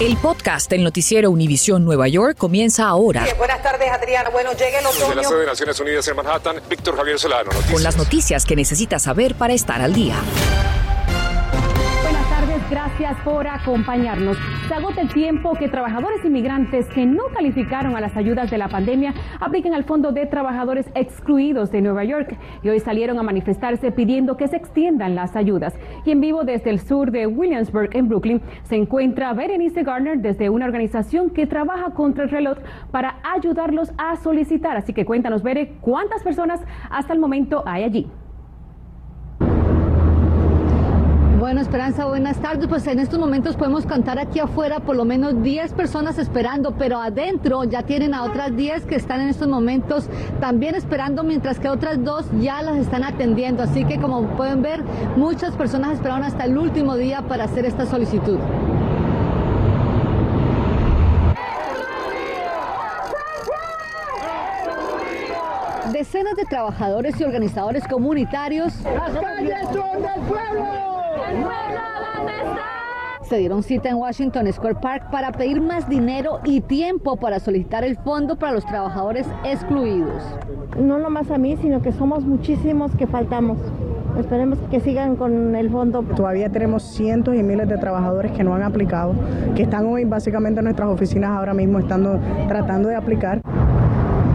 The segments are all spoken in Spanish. El podcast del noticiero Univision Nueva York comienza ahora. Bien, buenas tardes, Adriana. Bueno, llega el otoño. Desde la sede de Naciones Unidas en Manhattan, Víctor Javier Solano. Noticias. Con las noticias que necesitas saber para estar al día. Buenas tardes, gracias por acompañarnos. Se agota el tiempo que trabajadores inmigrantes que no calificaron a las ayudas de la pandemia apliquen al Fondo de Trabajadores Excluidos de Nueva York y hoy salieron a manifestarse pidiendo que se extiendan las ayudas. Y en vivo desde el sur de Williamsburg, en Brooklyn, se encuentra Berenice Garner desde una organización que trabaja contra el reloj para ayudarlos a solicitar. Así que cuéntanos, Bere, ¿cuántas personas hasta el momento hay allí? Bueno, Esperanza, buenas tardes. Pues en estos momentos podemos contar aquí afuera por lo menos 10 personas esperando, pero adentro ya tienen a otras 10 que están en estos momentos también esperando, mientras que otras 2 ya las están atendiendo. Así que como pueden ver, muchas personas esperaron hasta el último día para hacer esta solicitud. Decenas de trabajadores y organizadores comunitarios. ¡Las calles son del pueblo! Se dieron cita en Washington Square Park para pedir más dinero y tiempo para solicitar el fondo para los trabajadores excluidos. No nomás a mí, sino que somos muchísimos que faltamos. Esperemos que sigan con el fondo. Todavía tenemos cientos y miles de trabajadores que no han aplicado, que están hoy básicamente en nuestras oficinas ahora mismo tratando de aplicar.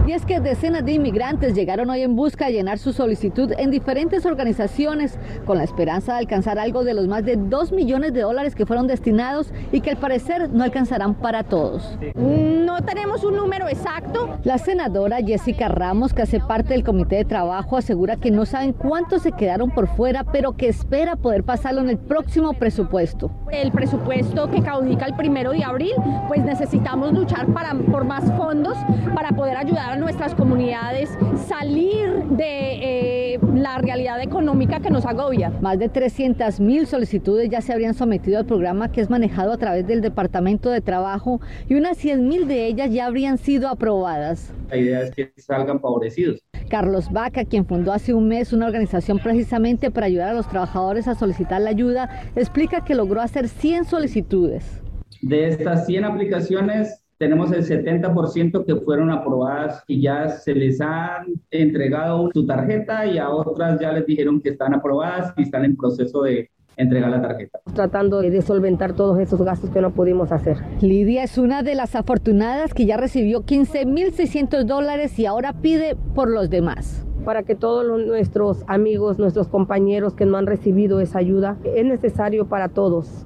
Y es que decenas de inmigrantes llegaron hoy en busca de llenar su solicitud en diferentes organizaciones con la esperanza de alcanzar algo de los más de 2 millones de dólares que fueron destinados y que al parecer no alcanzarán para todos. No tenemos un número exacto. La senadora Jessica Ramos, que hace parte del Comité de Trabajo, asegura que no saben cuántos se quedaron por fuera, pero que espera poder pasarlo en el próximo presupuesto. El presupuesto que caduca el 1 de abril, pues necesitamos luchar por más fondos para poder ayudar a nuestras comunidades salir de la realidad económica que nos agobia. Más de 300.000 solicitudes ya se habrían sometido al programa, que es manejado a través del Departamento de Trabajo, y unas 100.000 de ellas ya habrían sido aprobadas. La idea es que salgan favorecidos. Carlos Vaca, quien fundó hace un mes una organización precisamente para ayudar a los trabajadores a solicitar la ayuda, explica que logró hacer 100 solicitudes. De estas 100 aplicaciones, tenemos el 70% que fueron aprobadas y ya se les han entregado su tarjeta, y a otras ya les dijeron que están aprobadas y están en proceso de entregar la tarjeta. Tratando de solventar todos esos gastos que no pudimos hacer. Lidia es una de las afortunadas que ya recibió $15,600 y ahora pide por los demás. Para que todos nuestros amigos, nuestros compañeros que no han recibido esa ayuda, es necesario para todos.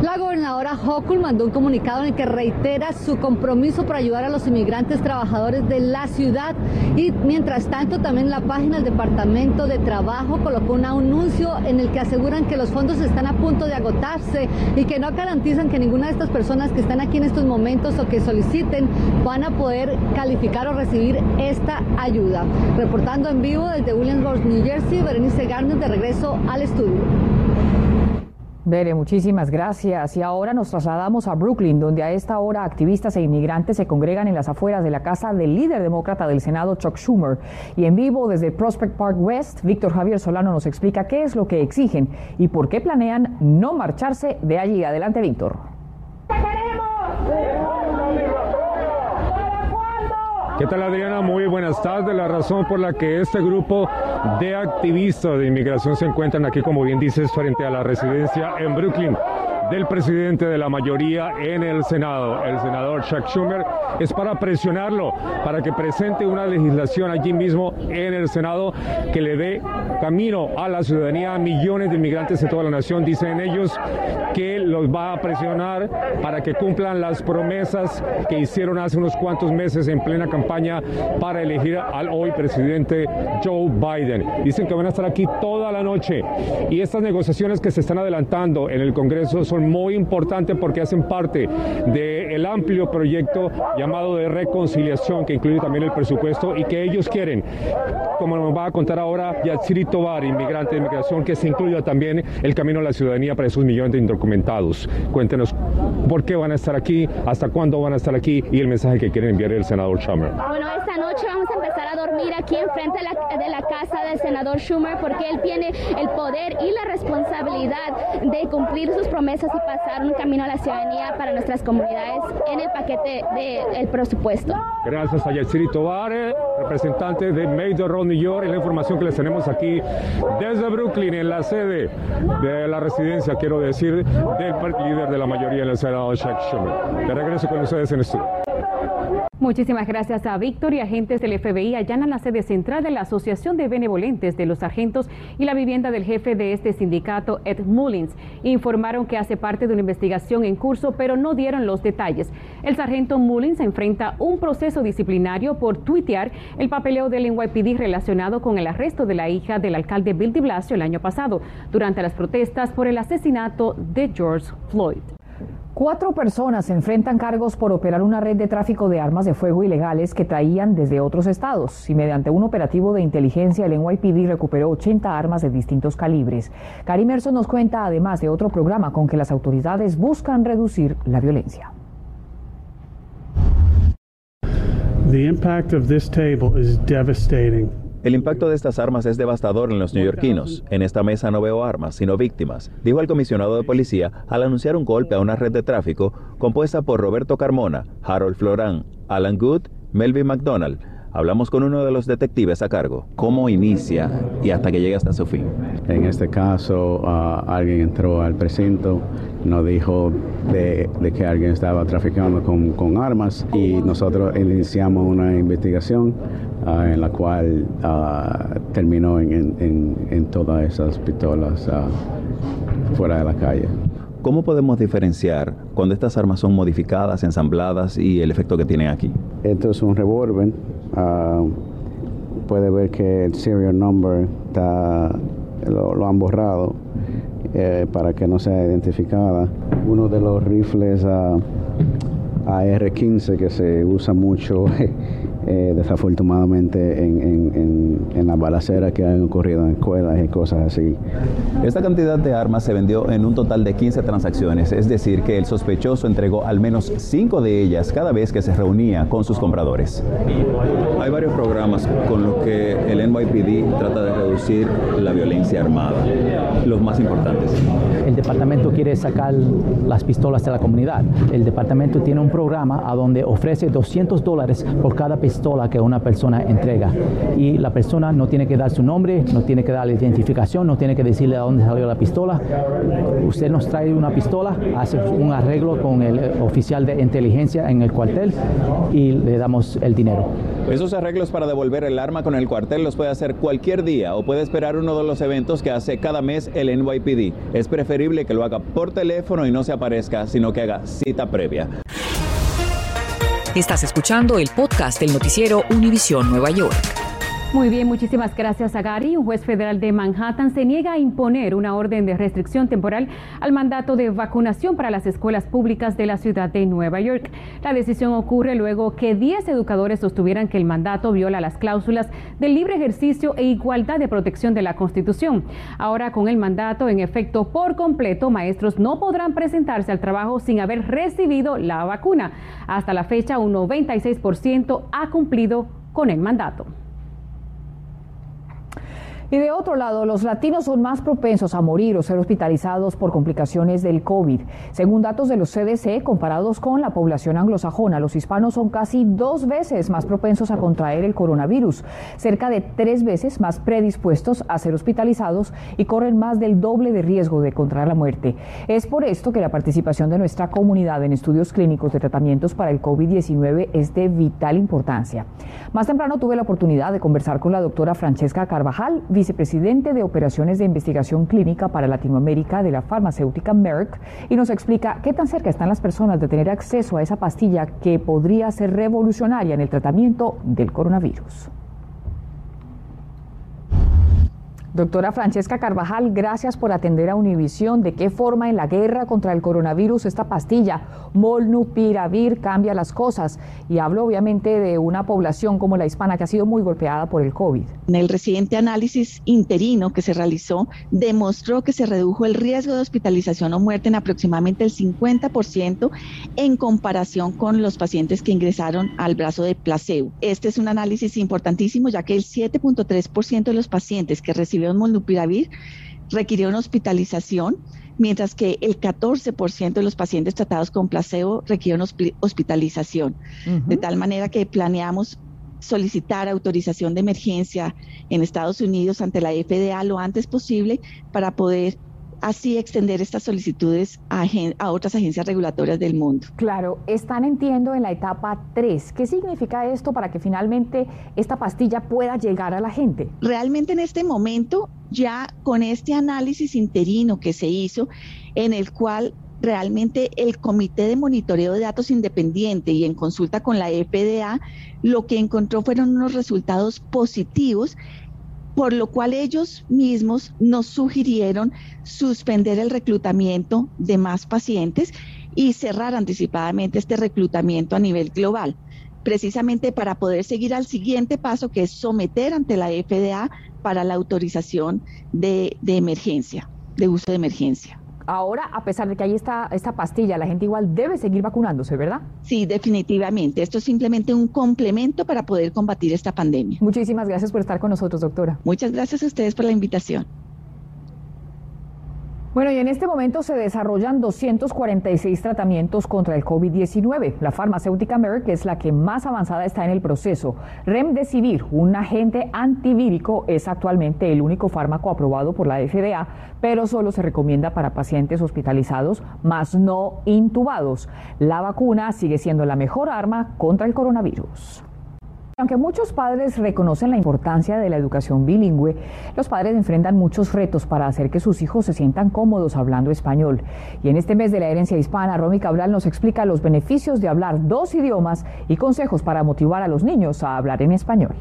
La gobernadora Hochul mandó un comunicado en el que reitera su compromiso para ayudar a los inmigrantes trabajadores de la ciudad, y mientras tanto también la página del Departamento de Trabajo colocó un anuncio en el que aseguran que los fondos están a punto de agotarse y que no garantizan que ninguna de estas personas que están aquí en estos momentos o que soliciten van a poder calificar o recibir esta ayuda. Reportando en vivo desde Williamsburg, New Jersey, Berenice Garner, de regreso al estudio. Bere, muchísimas gracias. Y ahora nos trasladamos a Brooklyn, donde a esta hora activistas e inmigrantes se congregan en las afueras de la casa del líder demócrata del Senado, Chuck Schumer. Y en vivo desde Prospect Park West, Víctor Javier Solano nos explica qué es lo que exigen y por qué planean no marcharse de allí. Adelante, Víctor. ¿Qué tal, Adriana? Muy buenas tardes. La razón por la que este grupo de activistas de inmigración se encuentran aquí, como bien dices, frente a la residencia en Brooklyn del presidente de la mayoría en el Senado, el senador Chuck Schumer, es para presionarlo, para que presente una legislación allí mismo en el Senado que le dé camino a la ciudadanía, a millones de inmigrantes en toda la nación. Dicen ellos que los va a presionar para que cumplan las promesas que hicieron hace unos cuantos meses en plena campaña para elegir al hoy presidente Joe Biden. Dicen que van a estar aquí toda la noche, y estas negociaciones que se están adelantando en el Congreso son muy importante porque hacen parte del amplio proyecto llamado de reconciliación, que incluye también el presupuesto, y que ellos quieren, como nos va a contar ahora Yatsiri Tobar, inmigrante de inmigración, que se incluya también el camino a la ciudadanía para esos millones de indocumentados. Cuéntenos por qué van a estar aquí, hasta cuándo van a estar aquí y el mensaje que quieren enviar el senador Schumer. Bueno, esta noche vamos a empezar a dormir aquí enfrente de la casa del senador Schumer, porque él tiene el poder y la responsabilidad de cumplir sus promesas y pasar un camino a la ciudadanía para nuestras comunidades en el paquete del presupuesto. Gracias a Yatsiri Tobar, representante de Mayor Road, New York, y la información que les tenemos aquí desde Brooklyn, en la sede de la residencia, quiero decir, del líder de la mayoría en el Senado, Chuck Schumer. De regreso con ustedes en el estudio. Muchísimas gracias a Víctor. Y agentes del FBI allanan la sede central de la Asociación de Benevolentes de los Sargentos y la vivienda del jefe de este sindicato, Ed Mullins. Informaron que hace parte de una investigación en curso, pero no dieron los detalles. El sargento Mullins enfrenta un proceso disciplinario por tuitear el papeleo del NYPD relacionado con el arresto de la hija del alcalde Bill de Blasio el año pasado, durante las protestas por el asesinato de George Floyd. 4 personas enfrentan cargos por operar una red de tráfico de armas de fuego ilegales que traían desde otros estados, y mediante un operativo de inteligencia el NYPD recuperó 80 armas de distintos calibres. Karim Erso nos cuenta además de otro programa con que las autoridades buscan reducir la violencia. The impact of this table is devastating. El impacto de estas armas es devastador en los neoyorquinos. En esta mesa no veo armas, sino víctimas, dijo el comisionado de policía al anunciar un golpe a una red de tráfico compuesta por Roberto Carmona, Harold Florán, Alan Good, Melvin McDonald. Hablamos con uno de los detectives a cargo. ¿Cómo inicia y hasta que llega hasta su fin? En este caso, alguien entró al precinto, nos dijo de que alguien estaba traficando con armas, y nosotros iniciamos una investigación en la cual terminó en todas esas pistolas fuera de la calle. ¿Cómo podemos diferenciar cuando estas armas son modificadas, ensambladas y el efecto que tienen aquí? Esto es un revólver. Puede ver que el serial number lo han borrado para que no sea identificada. Uno de los rifles AR-15 que se usa mucho, desafortunadamente, en las balaceras que han ocurrido en escuelas y cosas así. Esta cantidad de armas se vendió en un total de 15 transacciones, es decir, que el sospechoso entregó al menos 5 de ellas cada vez que se reunía con sus compradores. Hay varios programas con los que el NYPD trata de reducir la violencia armada. Los más importantes: el departamento quiere sacar las pistolas de la comunidad. El departamento tiene un programa a donde ofrece $200 por cada pistola que una persona entrega, y la persona no tiene que dar su nombre, no tiene que dar la identificación, no tiene que decirle a dónde salió la pistola. Usted nos trae una pistola, hace un arreglo con el oficial de inteligencia en el cuartel y le damos el dinero. Esos arreglos para devolver el arma con el cuartel los puede hacer cualquier día o puede esperar uno de los eventos que hace cada mes el NYPD. Es preferible que lo haga por teléfono y no se aparezca, sino que haga cita previa. Estás escuchando el podcast del noticiero Univisión Nueva York. Muy bien, muchísimas gracias a Gary. Un juez federal de Manhattan se niega a imponer una orden de restricción temporal al mandato de vacunación para las escuelas públicas de la ciudad de Nueva York. La decisión ocurre luego que 10 educadores sostuvieran que el mandato viola las cláusulas del libre ejercicio e igualdad de protección de la Constitución. Ahora, con el mandato en efecto por completo, maestros no podrán presentarse al trabajo sin haber recibido la vacuna. Hasta la fecha, un 96% ha cumplido con el mandato. Y de otro lado, los latinos son más propensos a morir o ser hospitalizados por complicaciones del COVID. Según datos de los CDC, comparados con la población anglosajona, los hispanos son casi 2 veces más propensos a contraer el coronavirus, cerca de 3 veces más predispuestos a ser hospitalizados y corren más del doble de riesgo de contraer la muerte. Es por esto que la participación de nuestra comunidad en estudios clínicos de tratamientos para el COVID-19 es de vital importancia. Más temprano tuve la oportunidad de conversar con la doctora Francesca Carvajal, vicepresidente de Operaciones de Investigación Clínica para Latinoamérica de la farmacéutica Merck, y nos explica qué tan cerca están las personas de tener acceso a esa pastilla que podría ser revolucionaria en el tratamiento del coronavirus. Doctora Francesca Carvajal, gracias por atender a Univisión. ¿De qué forma en la guerra contra el coronavirus esta pastilla, molnupiravir, cambia las cosas? Y hablo obviamente de una población como la hispana que ha sido muy golpeada por el COVID. En el reciente análisis interino que se realizó, demostró que se redujo el riesgo de hospitalización o muerte en aproximadamente el 50% en comparación con los pacientes que ingresaron al brazo de placebo. Este es un análisis importantísimo, ya que el 7.3% de los pacientes que recibieron molnupiravir requirieron hospitalización, mientras que el 14% de los pacientes tratados con placebo requirieron hospitalización. De tal manera que planeamos solicitar autorización de emergencia en Estados Unidos ante la FDA lo antes posible para poder así extender estas solicitudes a otras agencias regulatorias del mundo. Claro, están, entiendo, en la etapa 3. ¿Qué significa esto para que finalmente esta pastilla pueda llegar a la gente? Realmente en este momento, ya con este análisis interino que se hizo, en el cual realmente el Comité de Monitoreo de Datos Independiente y en consulta con la FDA, lo que encontró fueron unos resultados positivos, por lo cual ellos mismos nos sugirieron suspender el reclutamiento de más pacientes y cerrar anticipadamente este reclutamiento a nivel global, precisamente para poder seguir al siguiente paso, que es someter ante la FDA para la autorización de emergencia, de uso de emergencia. Ahora, a pesar de que hay esta pastilla, la gente igual debe seguir vacunándose, ¿verdad? Sí, definitivamente. Esto es simplemente un complemento para poder combatir esta pandemia. Muchísimas gracias por estar con nosotros, doctora. Muchas gracias a ustedes por la invitación. Bueno, y en este momento se desarrollan 246 tratamientos contra el COVID-19. La farmacéutica Merck es la que más avanzada está en el proceso. Remdesivir, un agente antivírico, es actualmente el único fármaco aprobado por la FDA, pero solo se recomienda para pacientes hospitalizados, más no intubados. La vacuna sigue siendo la mejor arma contra el coronavirus. Aunque muchos padres reconocen la importancia de la educación bilingüe, los padres enfrentan muchos retos para hacer que sus hijos se sientan cómodos hablando español. Y en este mes de la herencia hispana, Romy Cabral nos explica los beneficios de hablar dos idiomas y consejos para motivar a los niños a hablar en español.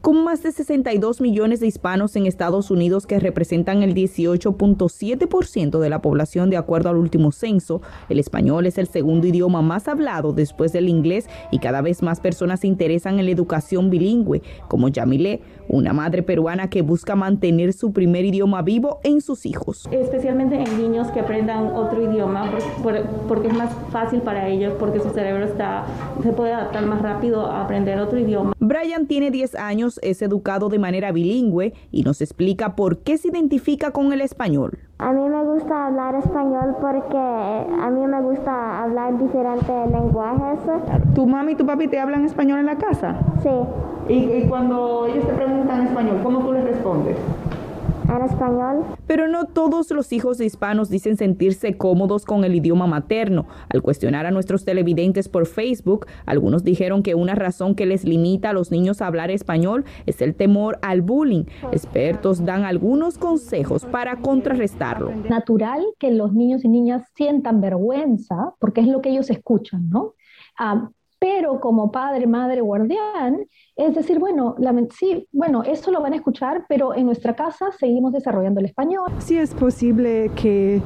Con más de 62 millones de hispanos en Estados Unidos, que representan el 18.7% de la población de acuerdo al último censo, el español es el segundo idioma más hablado después del inglés, y cada vez más personas se interesan en la educación bilingüe, como Yamile, una madre peruana que busca mantener su primer idioma vivo en sus hijos. Especialmente en niños que aprendan otro idioma, porque es más fácil para ellos, porque su cerebro se puede adaptar más rápido a aprender otro idioma. Brian tiene 10 años. Es educado de manera bilingüe y nos explica por qué se identifica con el español. A mí me gusta hablar español porque a mí me gusta hablar diferentes lenguajes. ¿Tu mami y tu papi te hablan español en la casa? Sí. ¿Y cuando ellos te preguntan español, cómo tú les respondes? En español. Pero no todos los hijos de hispanos dicen sentirse cómodos con el idioma materno. Al cuestionar a nuestros televidentes por Facebook, algunos dijeron que una razón que les limita a los niños a hablar español es el temor al bullying. Expertos dan algunos consejos para contrarrestarlo. Natural que los niños y niñas sientan vergüenza, porque es lo que ellos escuchan, ¿no? Pero como padre, madre, guardián, es decir, bueno, eso lo van a escuchar, pero en nuestra casa seguimos desarrollando el español. Sí es posible que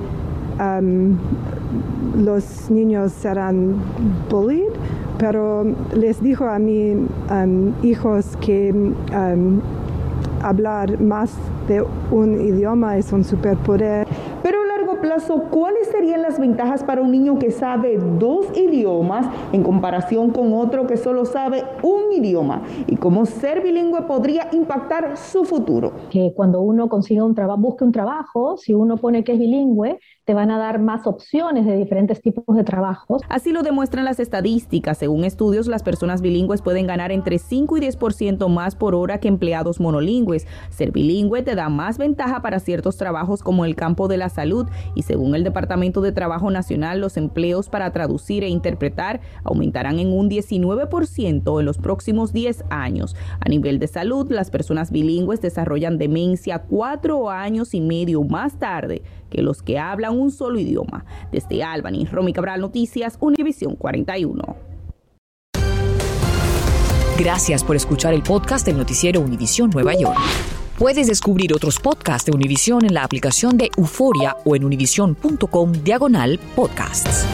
los niños serán bullied, pero les dijo a mis hijos que hablar más de un idioma es un superpoder. Pero a largo plazo, ¿cuáles serían las ventajas para un niño que sabe dos idiomas en comparación con otro que solo sabe un idioma? ¿Y cómo ser bilingüe podría impactar su futuro? Que cuando uno consiga busque un trabajo, si uno pone que es bilingüe, te van a dar más opciones de diferentes tipos de trabajos. Así lo demuestran las estadísticas. Según estudios, las personas bilingües pueden ganar entre 5 y 10% más por hora que empleados monolingües. Ser bilingüe te da más ventaja para ciertos trabajos como el campo de la salud, y según el Departamento de Trabajo Nacional, los empleos para traducir e interpretar aumentarán en un 19% en los próximos 10 años. A nivel de salud, las personas bilingües desarrollan demencia 4 años y medio más tarde que los que hablan un solo idioma. Desde Albany, Romy Cabral, Noticias, Univisión 41. Gracias por escuchar el podcast del noticiero Univisión Nueva York. Puedes descubrir otros podcasts de Univision en la aplicación de Euforia o en univision.com/podcasts.